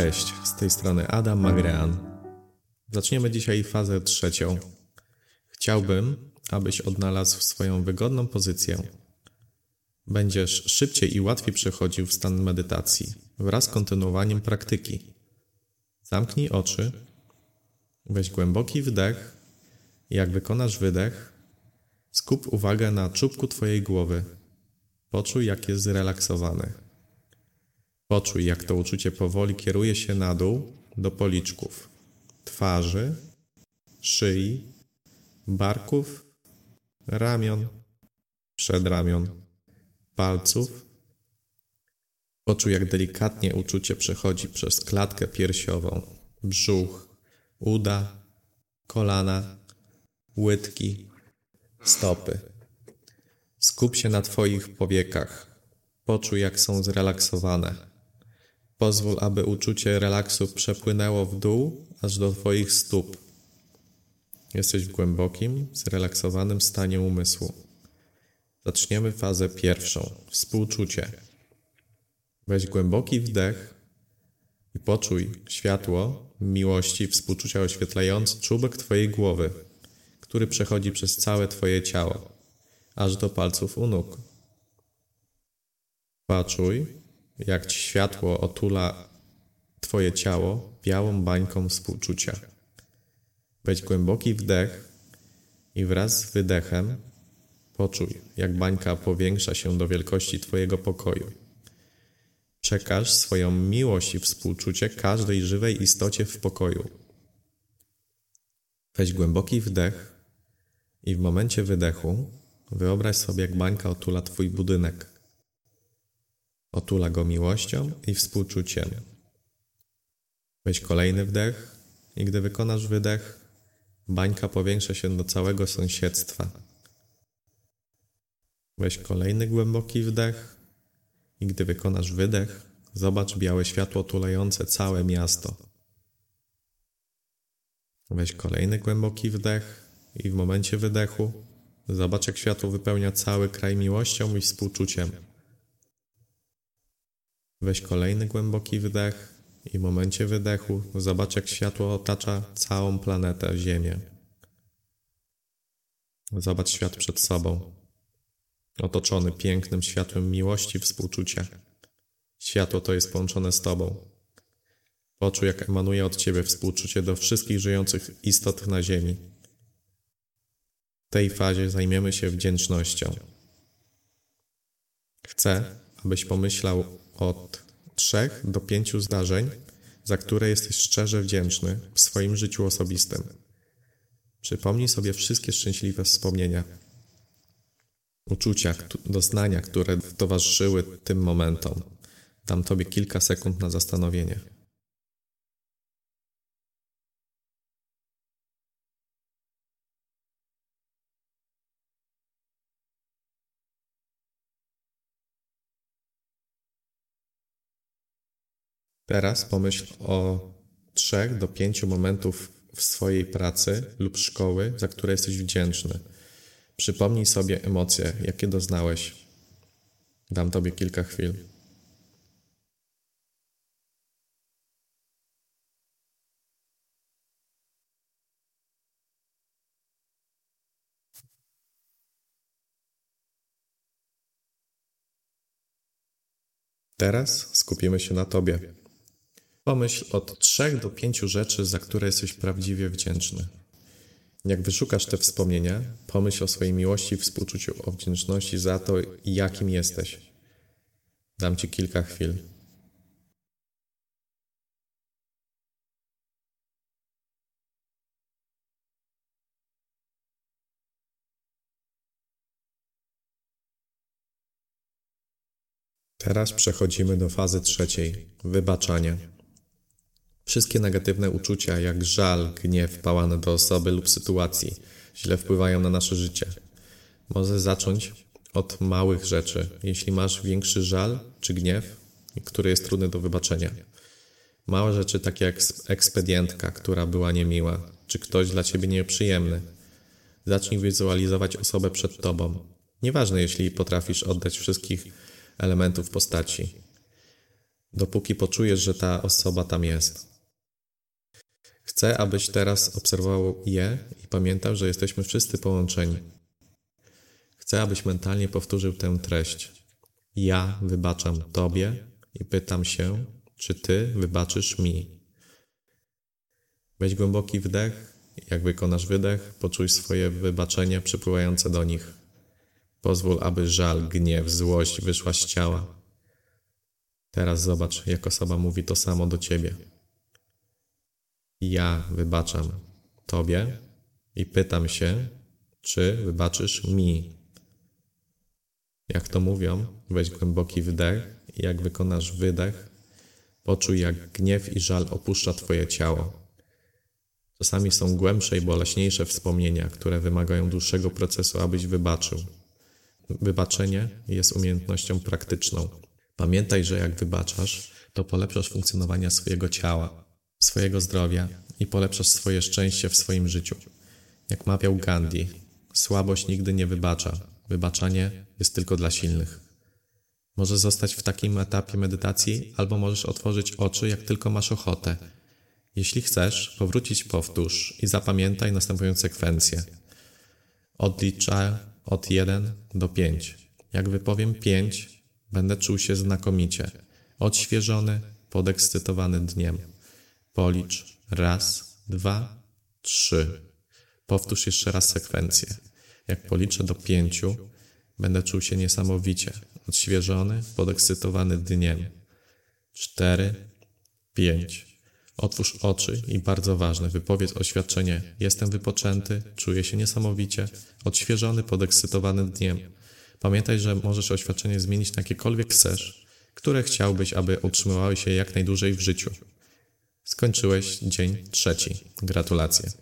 Cześć, z tej strony Adam Magrean. Zaczniemy dzisiaj fazę trzecią. Chciałbym, abyś odnalazł swoją wygodną pozycję. Będziesz szybciej i łatwiej przechodził w stan medytacji wraz z kontynuowaniem praktyki. Zamknij oczy, weź głęboki wdech. Jak wykonasz wydech, skup uwagę na czubku twojej głowy. Poczuj, jak jest zrelaksowany. Poczuj, jak to uczucie powoli kieruje się na dół do policzków, twarzy, szyi, barków, ramion, przedramion, palców. Poczuj, jak delikatnie uczucie przechodzi przez klatkę piersiową, brzuch, uda, kolana, łydki, stopy. Skup się na twoich powiekach. Poczuj, jak są zrelaksowane. Pozwól, aby uczucie relaksu przepłynęło w dół, aż do twoich stóp. Jesteś w głębokim, zrelaksowanym stanie umysłu. Zaczniemy fazę pierwszą, współczucie. Weź głęboki wdech i poczuj światło miłości, współczucia, oświetlając czubek twojej głowy, który przechodzi przez całe twoje ciało, aż do palców u nóg. Poczuj, jak światło otula twoje ciało białą bańką współczucia. Weź głęboki wdech i wraz z wydechem poczuj, jak bańka powiększa się do wielkości twojego pokoju. Przekaż swoją miłość i współczucie każdej żywej istocie w pokoju. Weź głęboki wdech i w momencie wydechu wyobraź sobie, jak bańka otula twój budynek. Otula go miłością i współczuciem. Weź kolejny wdech i gdy wykonasz wydech, bańka powiększa się do całego sąsiedztwa. Weź kolejny głęboki wdech i gdy wykonasz wydech, zobacz białe światło otulające całe miasto. Weź kolejny głęboki wdech i w momencie wydechu zobacz, jak światło wypełnia cały kraj miłością i współczuciem. Weź kolejny głęboki wdech i w momencie wydechu zobacz, jak światło otacza całą planetę Ziemię. Zobacz świat przed sobą, otoczony pięknym światłem miłości i współczucia. Światło to jest połączone z tobą. Poczuj, jak emanuje od ciebie współczucie do wszystkich żyjących istot na Ziemi. W tej fazie zajmiemy się wdzięcznością. Chcę, abyś pomyślał od 3 do 5 zdarzeń, za które jesteś szczerze wdzięczny w swoim życiu osobistym. Przypomnij sobie wszystkie szczęśliwe wspomnienia, uczucia, doznania, które towarzyszyły tym momentom. Dam tobie kilka sekund na zastanowienie. Teraz pomyśl o 3 do 5 momentów w swojej pracy lub szkoły, za które jesteś wdzięczny. Przypomnij sobie emocje, jakie doznałeś. Dam tobie kilka chwil. Teraz skupimy się na tobie. Pomyśl od 3 do 5 rzeczy, za które jesteś prawdziwie wdzięczny. Jak wyszukasz te wspomnienia, pomyśl o swojej miłości, współczuciu, o wdzięczności za to, jakim jesteś. Dam ci kilka chwil. Teraz przechodzimy do fazy trzeciej, wybaczania. Wszystkie negatywne uczucia, jak żal, gniew, pałany do osoby lub sytuacji, źle wpływają na nasze życie. Możesz zacząć od małych rzeczy, jeśli masz większy żal czy gniew, który jest trudny do wybaczenia. Małe rzeczy takie jak ekspedientka, która była niemiła, czy ktoś dla ciebie nieprzyjemny. Zacznij wizualizować osobę przed tobą. Nieważne, jeśli potrafisz oddać wszystkich elementów postaci. dopóki poczujesz, że ta osoba tam jest. Chcę, abyś teraz obserwował je i pamiętał, że jesteśmy wszyscy połączeni. Chcę, abyś mentalnie powtórzył tę treść. Ja wybaczam Tobie i pytam się, czy Ty wybaczysz mi. Weź głęboki wdech, jak wykonasz wydech, poczuj swoje wybaczenie przypływające do nich. Pozwól, aby żal, gniew, złość wyszła z ciała. Teraz zobacz, jak osoba mówi to samo do Ciebie. Ja wybaczam Tobie i pytam się, czy wybaczysz mi. Jak to mówią, weź głęboki wdech i jak wykonasz wydech, poczuj, jak gniew i żal opuszcza Twoje ciało. Czasami są głębsze i boleśniejsze wspomnienia, które wymagają dłuższego procesu, abyś wybaczył. Wybaczenie jest umiejętnością praktyczną. Pamiętaj, że jak wybaczasz, to polepszasz funkcjonowanie swojego ciała, swojego zdrowia i polepszasz swoje szczęście w swoim życiu. Jak mawiał Gandhi, słabość nigdy nie wybacza. Wybaczanie jest tylko dla silnych. Możesz zostać w takim etapie medytacji albo możesz otworzyć oczy, jak tylko masz ochotę. Jeśli chcesz, powrócić powtórz i zapamiętaj następującą sekwencję. Odliczę od 1 do 5. Jak wypowiem 5, będę czuł się znakomicie. Odświeżony, podekscytowany dniem. Policz 1, 2, 3. Powtórz jeszcze raz sekwencję. Jak policzę do 5, będę czuł się niesamowicie. Odświeżony, podekscytowany dniem. 4, 5. Otwórz oczy i bardzo ważne, wypowiedz oświadczenie. Jestem wypoczęty, czuję się niesamowicie, odświeżony, podekscytowany dniem. Pamiętaj, że możesz oświadczenie zmienić na jakiekolwiek chcesz, które chciałbyś, aby utrzymywały się jak najdłużej w życiu. Skończyłeś dzień 3. Gratulacje.